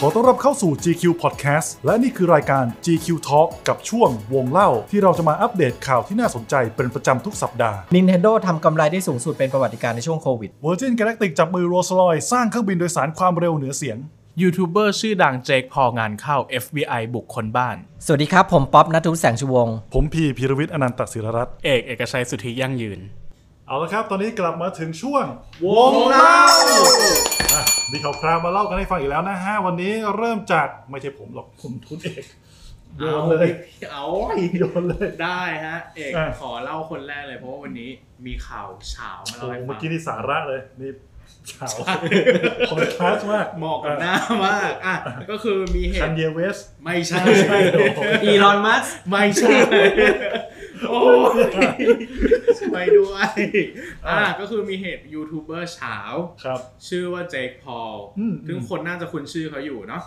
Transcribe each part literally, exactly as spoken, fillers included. ขอต้อนรับเข้าสู่ จี คิว Podcast และนี่คือรายการ จี คิว Talk กับช่วงวงเล่าที่เราจะมาอัปเดตข่าวที่น่าสนใจเป็นประจำทุกสัปดาห์ Nintendo ทำกำไรได้สูงสุดเป็นประวัติการณ์ในช่วงโควิด Virgin Galactic จับมือ Rolls-Royce สร้างเครื่องบินโดยสารความเร็วเหนือเสียงยูทูบเบอร์ชื่อดังเจคพองานเข้า เอฟ บี ไอ บุกคนบ้านสวัสดีครับผมป๊อปณัฐวุฒิแสงชูวงศ์ผมพีพีรวิทย์อนันตศิรรัตน์เอกเอกชัยสุทธิยั่งยืนเอาละครับตอนนี้กลับมาถึงช่วงวงเล่ามีข่าวคราวมาเล่ากันให้ฟังอีกแล้วนะฮะวันนี้เริ่มจากไม่ใช่ผมหรอกผมทุนเอกโยนเลยเอาโยนเลยได้ฮะเอกขอเล่าคนแรกเลยเพราะว่าวันนี้มีข่าวเช้ามาเล่าให้ฟังเมื่อกี้นี่สาระเลยนี่ข่าวคอนทราสต์มากเหมาะกับหน้ามากอ่ะก็คือมีเหตุคันเยเวสไม่ใช่อีลอนมัสไม่ใช่โอ้ไปด้วยอ่ะก็คือมีเหตุยูทูบเบอร์เช้าชื่อว่าเจคพอลซึ่งคนน่าจะคุ้นชื่อเขาอยู่เนาะ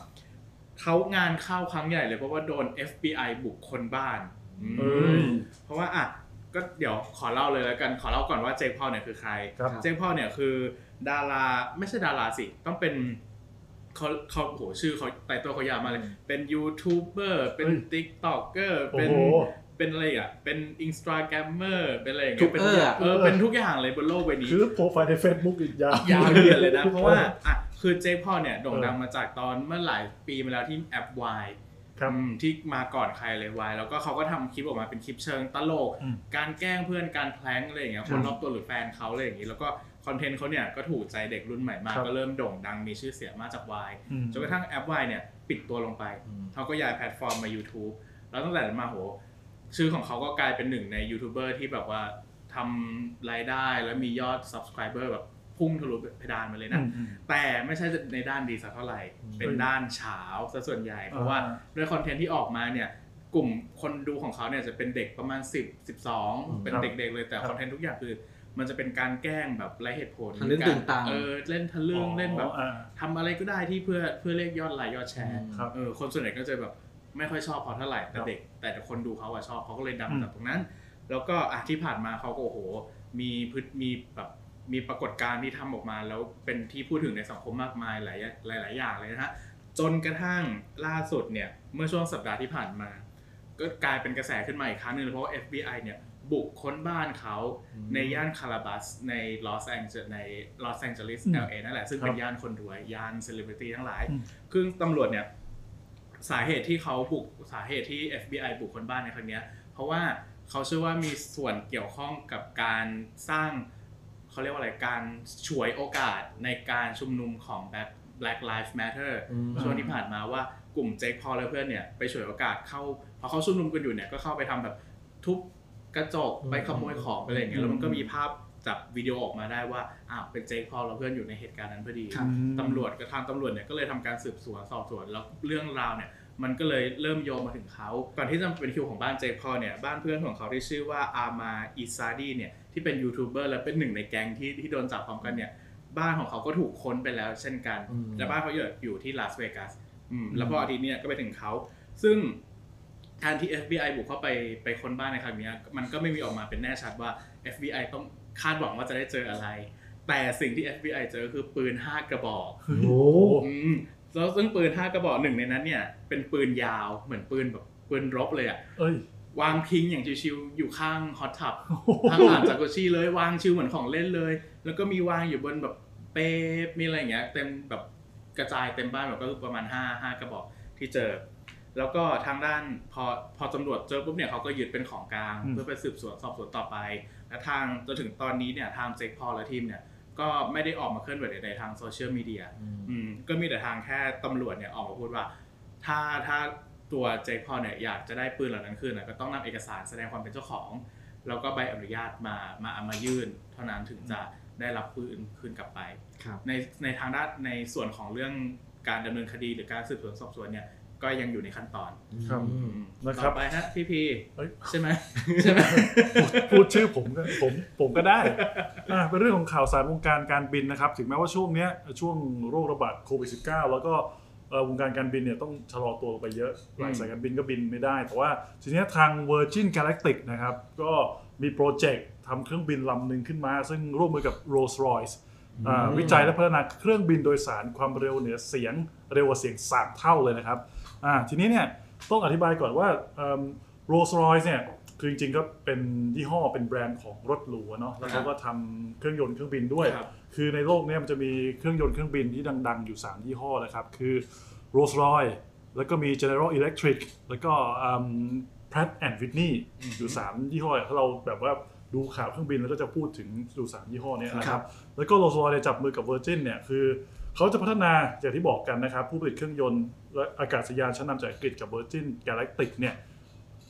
เขางานเข้าครั้งใหญ่เลยเพราะว่าโดน เอฟ บี ไอ บุกคนบ้านเพราะว่าอ่ะก็เดี๋ยวขอเล่าเลยแล้วกันขอเล่าก่อนว่าเจคพอลเนี่ยคือใครเจคพอลเนี่ยคือดาราไม่ใช่ดาราสิต้องเป็นเขาเขาโหชื่อเขาไตเติ้ลเขายาวมาเลยเป็นยูทูบเบอร์เป็นติ๊กต็อกเกอร์เป็นเป็นอะไรอ่ะเป็นอินสตาแกรมเมอร์เป็นอะไรอย่างเงี้ยเป็นเออเป็นทุกอย่างเลยบนโลกใบนี้คือโปรไฟล์ใน Facebook อีกยาวยาวเดือนเลยนะเพราะว่าอ่ะคือเจคพอลเนี่ยโด่งดังมาจากตอนเมื่อหลายปีมาแล้วที่แอป วาย ที่มาก่อนใครเลย วาย แล้วก็เขาก็ทำคลิปออกมาเป็นคลิปเชิงตลกการแกล้งเพื่อนการแพร้งอะไรอย่างเงี้ยคนรอบตัวหรือแฟนเขาอะไรอย่างงี้แล้วก็คอนเทนต์เขาเนี่ยก็ถูกใจเด็กรุ่นใหม่มากก็เริ่มโด่งดังมีชื่อเสียงมาจาก วาย จนกระทั่งแอป วาย เนี่ยปิดตัวลงไปเขาก็ย้ายแพลตฟอร์มมา YouTube แล้วตั้งแต่มาโหชื่อของเขาก็กลายเป็นหนึ่งในยูทูบเบอร์ที่แบบว่าทำรายได้แล้วมียอด Subscriber แบบพุ่งทะลุเพดานมาเลยนะแต่ไม่ใช่ในด้านดีสักเท่าไหร่เป็นด้านเช้าซะส่วนใหญ่เพราะว่าด้วยคอนเทนต์ที่ออกมาเนี่ยกลุ่มคนดูของเขาเนี่ยจะเป็นเด็กประมาณสิบ สิบสองเป็นเด็กๆเลยแต่คอนเทนต์ทุกอย่างคือมันจะเป็นการแกล้งแบบไร้เหตุผลเรื่องต่างๆเออเล่นทะลึ่งเล่นแบบทำอะไรก็ได้ที่เพื่อเพื่อเรียกยอดไลค์ยอดแชร์เออคนส่วนใหญ่ก็จะแบบไม่ค่อยชอบเขาเท่าไหร่แต่เด็กแต่คนดูเขาอะชอบเขาก็เลยดังจากตรงนั้นแล้วก็อ่ะที่ผ่านมาเขาก็โอ้โหมีพืชมีแบบมีปรากฏการณ์ที่ทำออกมาแล้วเป็นที่พูดถึงในสังคมมากมายหลายหลายหลายอย่างเลยนะฮะจนกระทั่งล่าสุดเนี่ยเมื่อช่วงสัปดาห์ที่ผ่านมาก็กลายเป็นกระแสขึ้นมาอีกครั้งนึงเพราะว่า เอฟ บี ไอ เนี่ยบุกค้นบ้านเขาในย่านคาราบัสในลอสแองเจลิสในลอสแองเจลิส แอล เอ นั่นแหละซึ่งเป็นย่านคนรวยย่านเซเลบริตี้ทั้งหลายคือตำรวจเนี่ยสาเหตุที่เขาบุกสาเหตุที่ เอฟ บี ไอ บุกคนบ้านในครั้งนี้เพราะว่าเขาเชื่อว่ามีส่วนเกี่ยวข้องกับการสร้างเขาเรียกว่าอะไรการฉวยโอกาสในการชุมนุมของ Black Lives Matter ช่วงที่ผ่านมาว่ากลุ่มเจคพอลและเพื่อนเนี่ยไปฉวยโอกาสเข้าพอเขาชุมนุมกันอยู่เนี่ยก็เข้าไปทำแบบทุบกระจกไปขโมยของไปอะไรอย่างเงี้ยแล้วมันก็มีภาพจับวิดีโอออกมาได้ว่าอ้าวเป็นเจคพอลและเพื่อนอยู่ในเหตุการณ์นั้นพอดีตำรวจกับทางตำรวจเนี่ยก็เลยทำการสืบสวนสอบสวนแล้วเรื่องราวเนี่ยมันก็เลยเริ่มโยงมาถึงเขาก่อนที่จะเป็นคิวของบ้านเจคพอลเนี่ยบ้านเพื่อนของเขาที่ชื่อว่าอามาอิซาดีเนี่ยที่เป็นยูทูบเบอร์และเป็นหนึ่งในแก๊งที่ที่โดนจับพร้อมกันเนี่ยบ้านของเขาก็ถูกค้นไปแล้วเช่นกันและบ้านเขาอยู่ที่ลาสเวกัสแล้วพออาทิตย์เนี่ยก็ไปถึงเขาซึ่งการที่ เอฟ บี ไอ บุกเข้าไปไปค้นบ้านในครั้งนี้มันก็ไม่มีออกมาเป็นแน่ชัดว่า เอฟ บี ไอ ต้องคาดหวังว่าจะได้เจออะไรแต่สิ่งที่ เอฟ บี ไอ เจอคือปืนห้ากระบอกโอ้โหแล้วซึ่งปืนห้ากระบอกหนึ่งในนั้นเนี่ยเป็นปืนยาวเหมือนปืนแบบปืนรบเลยอ่ะวางพิงอย่างชิวๆอยู่ข้างฮอตทับข้างหลังจากกุชี่เลยวางชิวเหมือนของเล่นเลยแล้วก็มีวางอยู่บนแบบเป๊ะมีอะไรอย่างเงี้ยเต็มแบบกระจายเต็มบ้านแบบก็ประมาณห้า ห้ากระบอกที่เจอแล้วก็ทางด้านพอพอตำรวจเจอปุ๊บเนี่ยเขาก็ยึดเป็นของกลางเพื่อไปสืบสวนสอบสวนต่อไปและทางจนถึงตอนนี้เนี่ยทางเจคพอลและทีมเนี่ยก็ไม่ได้ออกมาเคลื่อนไหวใดๆทางโซเชียลมีเดียก็มีแต่ทางแค่ตำรวจเนี่ยออกมาพูดว่าถ้าถ้าตัวเจคพอลเนี่ยอยากจะได้ปืนเหล่านั้นคืนก็ต้องนำเอกสารแสดงความเป็นเจ้าของแล้วก็ใบอนุญาตมามามายื่นเท่านั้นถึงจะได้รับปืนคืนกลับไปในในทางด้านในส่วนของเรื่องการดำเนินคดีหรือการสืบสวนสอบสวนเนี่ยก็ยังอยู่ในขั้นตอนครับนะครับไปฮะพี่พีใช่ไหมใช่ไหมพูดชื่อผมก็ผมผมก็ได้เป็นเรื่องของข่าวสารวงการการบินนะครับถึงแม้ว่าช่วงนี้ช่วงโรคระบาดโควิด สิบเก้า แล้วก็วงการการบินเนี่ยต้องชะลอตัวไปเยอะหลายสายการบินก็บินไม่ได้แต่ว่าทีนี้ทาง Virgin Galactic นะครับก็มีโปรเจกต์ทำเครื่องบินลำหนึ่งขึ้นมาซึ่งร่วมมือกับ Rolls-Royce วิจัยและพัฒนาเครื่องบินโดยสารความเร็วเหนือเสียงเร็วกว่าเสียงสามเท่าเลยนะครับทีนี้เนี่ยต้องอธิบายก่อนว่า Rolls-Royce เนี่ยคือจริงๆก็เป็นยี่ห้อเป็นแบรนด์ของรถหรูเนาะแล้วเขาก็ทำเครื่องยนต์เครื่องบินด้วยคือในโลกนี้มันจะมีเครื่องยนต์เครื่องบินที่ดังๆอยู่สามยี่ห้อนะครับคือ Rolls-Royce แล้วก็มี General Electric แล้วก็ Pratt and Whitney อยู่สามยี่ห้อถ้าเราแบบว่าดูข่าวเครื่องบินแล้วก็จะพูดถึงดูสามยี่ห้อนี้นะครับแล้วก็ Rolls-Royce เนี่ยจับมือกับ Virgin เนี่ยคือเขาจะพัฒนาอย่างที่บอกกันนะครับผู้ผลิตเครื่องยนต์และอากาศยานชั้นนำจากอังกฤษกับ Virgin Galactic เนี่ย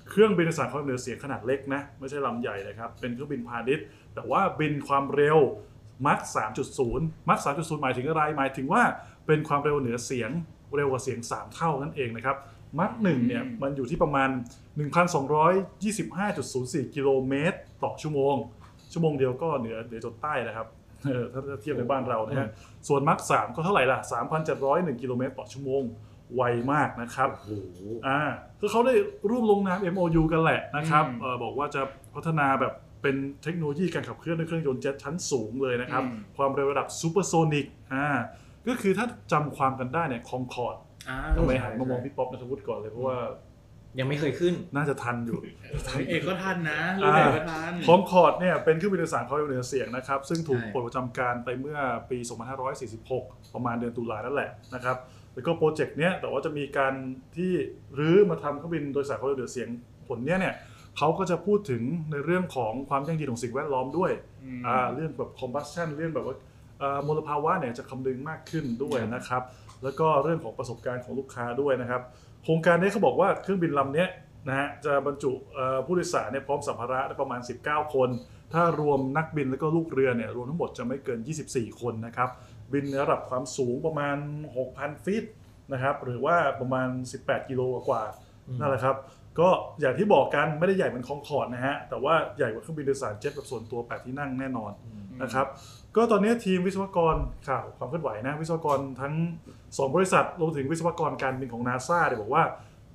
เครื่องบินโดยสารความเร็วเสียงขนาดเล็กนะไม่ใช่ลำใหญ่นะครับเป็นเครื่องบินพาณิชย์แต่ว่าบินความเร็วมัค สามจุดศูนย์ มัค สามจุดศูนย์ หมายถึงอะไรหมายถึงว่าเป็นความเร็วเหนือเสียงเร็วกว่าเสียงสามเท่านั่นเองนะครับมัค หนึ่งเนี่ยมันอยู่ที่ประมาณ หนึ่งพันสองร้อยยี่สิบห้าจุดศูนย์สี่ กิโลเมตรต่อชั่วโมงชั่วโมงเดียวก็เหนือเหนือจนใต้นะครับถ้าเทียบในบ้านเรานะฮะส่วนมัค สามก็เท่าไหร่ล่ะ สามพันเจ็ดร้อยเอ็ด กิโลเมตรต่อชั่วโมงไวมากนะครับโอ้โหอ่าคือเขาได้ร่วมลงนาม เอ็ม โอ ยู กันแหละนะครับเอ่อบอกว่าจะพัฒนาแบบเป็นเทคโนโลยีการขับเคลื่อนด้วยเครื่องยนต์เจ็ตชั้นสูงเลยนะครับความเร็วระดับซูเปอร์โซนิกอ่าก็คือถ้าจำความกันได้เนี่ยคอนคอร์ดต้องไปหันมามองพี่ป๊อปณัฐวุฒิก่อนเลยเพราะว่ายังไม่เคยขึ้นน่าจะทันอยู่เอกก็ทันนะเรื่องไหนก็ทันคอนคอร์ดเนี่ยเป็นเครื่องบินโดยสารความเร็วเหนือเสียงนะครับซึ่งถูกปลดประจำการไปเมื่อปีสองพันห้าร้อยสี่สิบหกประมาณเดือนตุลานั่นแหละนะครับแล้วก็โปรเจกต์เนี้ยแต่ว่าจะมีการที่รื้อมาทำเครื่องบินโดยสารความเร็วเหนือเสียงผลเนี้ยเนี่ยเขาก็จะพูดถึงในเรื่องของความยั่งยืนของสิ่งแวดล้อมด้วยอ่าเรื่องแบบ combustion เรื่องแบบว่ามลภาวะเนี่ยจะคำนึงมากขึ้นด้วยนะครับแล้วก็เรื่องของประสบการณ์ของลูกค้าด้วยนะครับโครงการนี้เขาบอกว่าเครื่องบินลำนี้นะฮะจะบรรจุผู้โดยสารเนี่ยพร้อมสัมภาระได้ประมาณสิบเก้าคนถ้ารวมนักบินแล้วก็ลูกเรือเนี่ยรวมทั้งหมดจะไม่เกินยี่สิบสี่คนนะครับบินในระดับความสูงประมาณ หกพัน ฟีตนะครับหรือว่าประมาณสิบแปดกิโลกว่านั่นแหละครับก็อย่างที่บอกกันไม่ได้ใหญ่เหมือนคอนคอร์ดนะฮะแต่ว่าใหญ่กว่าเครื่องบินโดยสารเจ็ตแบบส่วนตัวแปดที่นั่งแน่นอนนะครับก็ตอนนี้ทีมวิศวกรข่าวความเคลื่อนไหวนะวิศวกรทั้งสองบริษัทรวมถึงวิศวกรการบินของ NASA เนี่ยบอกว่า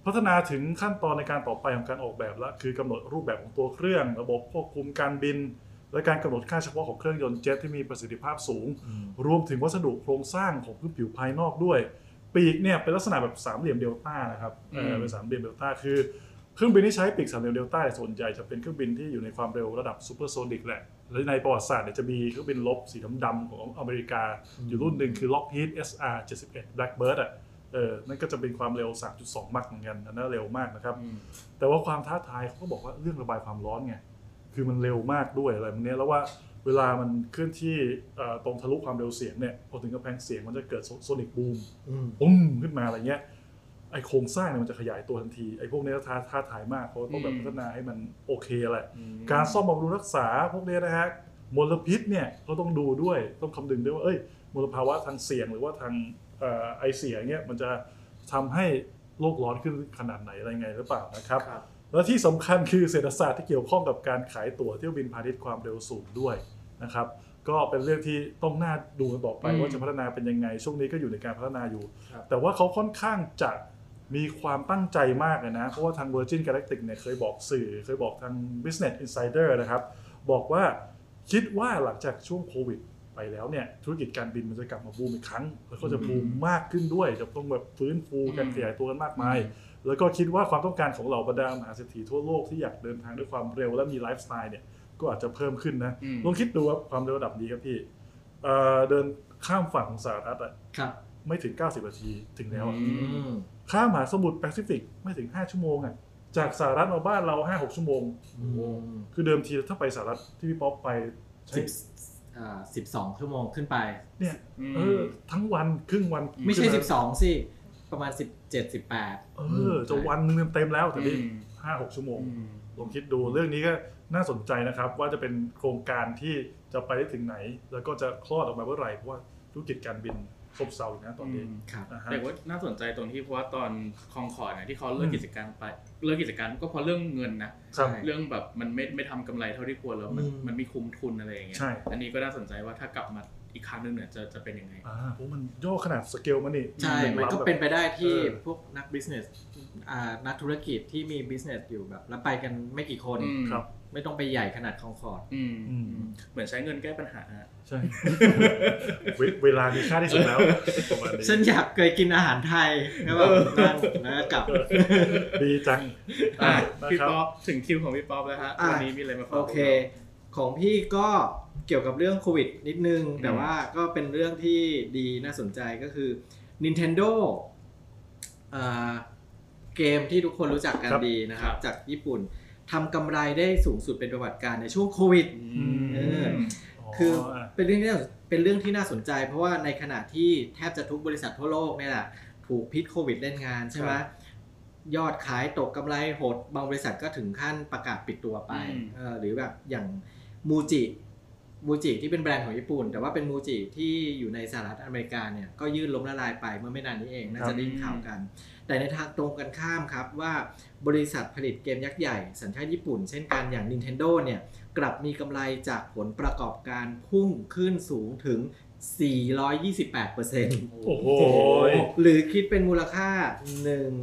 พัฒนาถึงขั้นตอนในการต่อไปของการออกแบบและคือกำหนดรูปแบบของตัวเครื่องระบบควบคุมการบินและการกำหนดค่าเฉพาะของเครื่องยนต์เจ็ตที่มีประสิทธิภาพสูงรวมถึงวัสดุโครงสร้างของพื้นผิวภายนอกด้วยปีกเนี่ยเป็นลักษณะแบบสามเหลี่ยมเดลต้านะครับเป็นสามเหลี่ยมเดลต้าคือเครื่องบินที่ใช้ปีกสามเหลี่ยมเดลต้าส่วนใหญ่จะเป็นเครื่องบินที่อยู่ในความเร็วระดับซูเปอร์โซนิกแหละและในประวัติศาสตร์เนี่ยจะมีเครื่องบินลบสีดำๆของอเมริกาอยู่รุ่นหนึ่งคือ Lockheed เอส อาร์ เจ็ดสิบเอ็ด Blackbird อ่ะเออนั่นก็จะเป็นความเร็ว สามจุดสอง มัคเหมือนกันนั่นเร็วมากนะครับแต่ว่าความท้าทายเขาก็บอกว่าเรื่องระบายความร้อนไงคือมันเร็วมากด้วยอะไรพวกนี้แล้วว่าเวลามันเคลื่อนที่ตรงทะลุความเร็วเสียงเนี่ยพอถึงกำแพงเสียงมันจะเกิดโซนิกบูมปุ้มขึ้นมาอะไรเงี้ยไอโครงสร้างเนี่ยมันจะขยายตัวทันทีไอพวกนี้ท้าท้าทายมากเพราะต้องแบบพัฒนาให้มันโอเคแหละการซ่อมบำรุงรักษาพวกนี้นะฮะมลพิษเนี่ยก็ต้องดูด้วยต้องคำนึงด้วยว่าเอ้ยมลภาวะทางเสียงหรือว่าทางไอเสียงเนี่ยมันจะทำให้โลกร้อนขึ้นขนาดไหนอะไรไงหรือเปล่านะครับและที่สำคัญคือเศรษฐศาสตร์ที่เกี่ยวข้องกับการขายตั๋วเที่ยวบินพาณิชย์ความเร็วสูงด้วยนะครับก็เป็นเรื่องที่ต้องน่าดูกันต่อไปว่าจะพัฒนาเป็นยังไงช่วงนี้ก็อยู่ในการพัฒนาอยู่แต่ว่าเขาค่อนข้างจะมีความตั้งใจมากนะเพราะว่าทาง Virgin Galactic เนี่ยเคยบอกสื่อเคยบอกทาง Business Insider นะครับบอกว่าคิดว่าหลังจากช่วงโควิดไปแล้วเนี่ยธุรกิจการบินมันจะกลับมาบูมอีกครั้งแล้วก็จะบูมมากขึ้นด้วยจะต้องแบบฟื้นฟูกันขยายตัวกันมากมายแล้วก็คิดว่าความต้องการของเหล่าบรรดามหาเศรษฐีทั่วโลกที่อยากเดินทางด้วยความเร็วและมีไลฟ์สไตล์เนี่ยก็อาจจะเพิ่มขึ้นนะลองคิดดูว่าความเร็วระดับนี้ครับพี่เอ่อเดินข้ามฝั่งของสหรัฐอ่ะไม่ถึงเก้าสิบนาทีถึงแล้วข้ามมหาสมุทรแปซิฟิกไม่ถึงห้าชั่วโมงอ่ะจากสหรัฐมาบ้านเราห้า หกชั่วโมงคือเดิมทีถ้าไปสหรัฐที่พี่ป๊อปไปอ่าสิบสองชั่วโมงขึ้นไปเนี่ยเออทั้งวันครึ่งวันไม่ใช่สิบสองสิประมาณสิบเจ็ด สิบแปดเออจะวันนึงเต็มๆแล้วแต่นี่ ห้า หก ชั่วโมงลองคิดดูเรื่องนี้ก็น่าสนใจนะครับว่าจะเป็นโครงการที่จะไปได้ถึงไหนแล้วก็จะคลอดออกมาเมื่อไหร่เพราะว่าธุรกิจการบินซบเซาอยู่นะตอนนี้แต่ว่าน่าสนใจตรงที่เพราะว่าตอนคอนคอร์ดเนี่ยที่เขาเลิกกิจการไปเลิกกิจการก็เพราะเรื่องเงินนะเรื่องแบบมันไม่ไม่ทำกำไรเท่าที่ควรแล้วมันมันมีคุ้มทุนอะไรอย่างเงี้ยอันนี้ก็น่าสนใจว่าถ้ากลับมา อีกครั้งนึงเนี่ยจะจะเป็นยังไงอ่าเพราะมันโยกขนาดสเกลมันนี่ใช่มันก็เป็นไปได้ที่พวกนักบิสเนสอ่านักธุรกิจที่มีบิสเนสอยู่แบบแล้วไปกันไม่กี่คนครับไม่ต้องไปใหญ่ขนาดคองคอร์ดเหมือนใช้เงินแก้ปัญหาใช่เวลามีค่าที่สุดแล้วฉันอยากเคยกินอาหารไทยนะแบบนั่นกลับดีจังพี่ป๊อปถึงคิวของพี่ป๊อปแล้วฮะวันนี้มีอะไรมาฝากโอเคของพี่ก็เกี่ยวกับเรื่องโควิดนิดนึงแต่ว่าก็เป็นเรื่องที่ดีน่าสนใจก็คือ Nintendo อ่าเกมที่ทุกคนรู้จักกันดีนะครับจากญี่ปุ่นทำกำไรได้สูงสุดเป็นประวัติการในช่วงโควิดคือเป็นเรื่องที่เป็นเรื่องที่น่าสนใจเพราะว่าในขณะที่แทบจะทุกบริษัททั่วโลกเนี่ยแหละถูกพิษโควิดเล่นงานใช่ไหมยอดขายตกกำไรหดบางบริษัทก็ถึงขั้นประกาศปิดตัวไปหรือแบบอย่างมูจิมูจิที่เป็นแบรนด์ของญี่ปุ่นแต่ว่าเป็นมูจิที่อยู่ในสหรัฐอเมริกาเนี่ยก็ยื่นล้มละลายไปเมื่อไม่นานนี้เองน่าจะได้ข่าวกันแต่ในทางตรงกันข้ามครับว่าบริษัทผลิตเกมยักษ์ใหญ่สัญชาติญี่ปุ่นเช่นกันอย่าง Nintendo เนี่ยกลับมีกำไรจากผลประกอบการพุ่งขึ้นสูงถึง สี่ร้อยยี่สิบแปดเปอร์เซ็นต์ โอ้โหหรือคิดเป็นมูลค่า หนึ่ง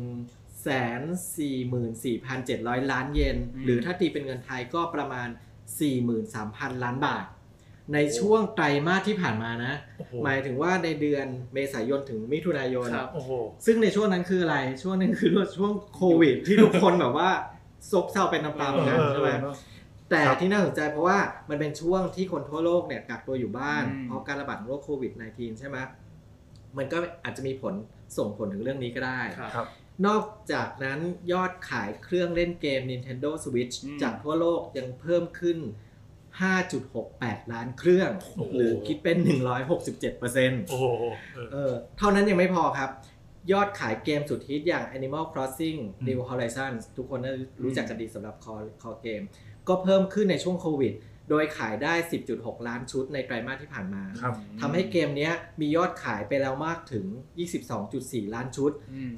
แสนสี่หมื่นสี่พันเจ็ดร้อย ล้านเยนหรือถ้าตีเป็นเงินไทยก็ประมาณ สี่หมื่นสามพัน ล้านบาทในช่วงไตรมาสที่ผ่านมานะหมายถึงว่าในเดือนเมษายนถึงมิถุนายนซึ่งในช่วงนั้นคืออะไรช่วงนึงคือช่วงโควิดที่ทุกคนแบบว่าซบเซาเป็นน้ำตากันใช่ไหมแต่ที่น่าสนใจเพราะว่ามันเป็นช่วงที่คนทั่วโลกเนี่ยกักตัวอยู่บ้านเพราะการระบาดของโรคโควิด สิบเก้า ใช่ไหมมันก็อาจจะมีผลส่งผลถึงเรื่องนี้ก็ได้นอกจากนั้นยอดขายเครื่องเล่นเกม Nintendo Switch จากทั่วโลกยังเพิ่มขึ้นห้าจุดหกแปด ล้านเครื่องหรือคิดเป็น หนึ่งร้อยหกสิบเจ็ดเปอร์เซ็นต์ โอ้โหเออเท่านั้นยังไม่พอครับยอดขายเกมสุดฮิตอย่าง Animal Crossing New Horizons ทุกคนน่ารู้จักกันดีสำหรับคอคอเกมก็เพิ่มขึ้นในช่วงโควิดโดยขายได้ สิบจุดหก ล้านชุดในไตรมาสที่ผ่านมาทำให้เกมนี้มียอดขายไปแล้วมากถึง ยี่สิบสองจุดสี่ ล้านชุด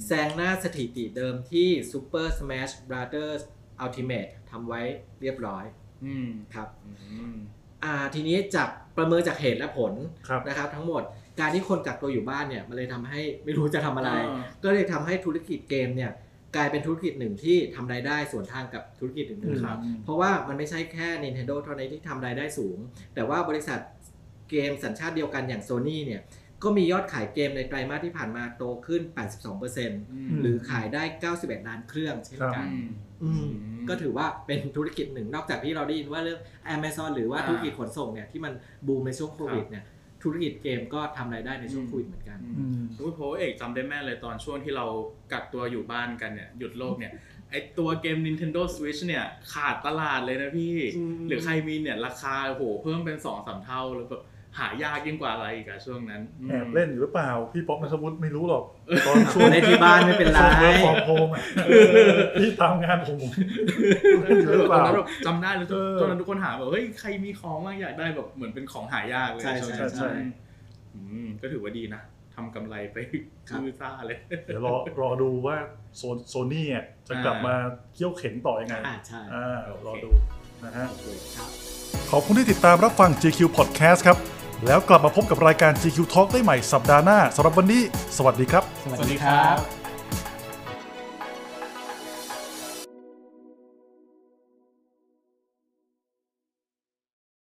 แซงหน้าสถิติเดิมที่ Super Smash Brothers Ultimate ทำไว้เรียบร้อยอืมครับอ่าทีนี้จากประเมินจากเหตุและผลนะครับทั้งหมดการที่คนกักตัวอยู่บ้านเนี่ยมันเลยทำให้ไม่รู้จะทำอะไรก็เลยทำให้ธุรกิจเกมเนี่ยกลายเป็นธุรกิจหนึ่งที่ทำรายได้ส่วนทางกับธุรกิจอื่นๆครับเพราะว่ามันไม่ใช่แค่ Nintendo เท่านั้นที่ทำรายได้สูงแต่ว่าบริษัทเกมสัญชาติเดียวกันอย่าง Sony เนี่ยก็มียอดขายเกมในไตรมาสที่ผ่านมาโตขึ้น แปดสิบสองเปอร์เซ็นต์ หรือขายได้ เก้าสิบเอ็ด ล้านเครื่องเช่นกันก็ถือว่าเป็นธุรกิจหนึ่งนอกจากที่เราได้ยินว่าเรื่อง Amazon หรือว่าธุรกิจขนส่งเนี่ยที่มันบูมในช่วงโควิดเนี่ยธุรกิจเกมก็ทำรายได้ในช่วงโควิดเหมือนกันรู้เพราะเอกจำได้แม่นเลยตอนช่วงที่เรากักตัวอยู่บ้านกันเนี่ยหยุดโลกเนี่ยไอตัวเกม Nintendo Switch เนี่ยขาดตลาดเลยนะพี่หรือใครมีเนี่ยราคาโหเพิ่มเป็น สองถึงสาม เท่าแล้วแบบหายากยิ่งกว่าอะไรอีกอะช่วงนั้นแอบเล่นอยู่หรือเปล่าพี่ป๊อปนัทวุฒิไม่รู้หรอกตอนช่วงในที่บ้านไม่เป็นไรฟอร์มโฮมพี่ตามงานผมตอนนั้นแบบจำได้เลยตอนนั้นทุกคนหาแบบเฮ้ยใครมีของบ้างอยากได้แบบเหมือนเป็นของหายากเลยใช่ใช่ใช่ก็ถือว่าดีนะทำกำไรไปคือซ่าเลยเดี๋ยวรอรอดูว่าโซนี่จะกลับมาเคี่ยวเข็นต่อยังไงใช่รอดูนะฮะขอบคุณที่ติดตามรับฟัง จี คิว Podcast ครับแล้วกลับมาพบกับรายการ จี คิว Talk ได้ใหม่สัปดาห์หน้าสำหรับวันนี้สวัสดีครับสวัสดีครับ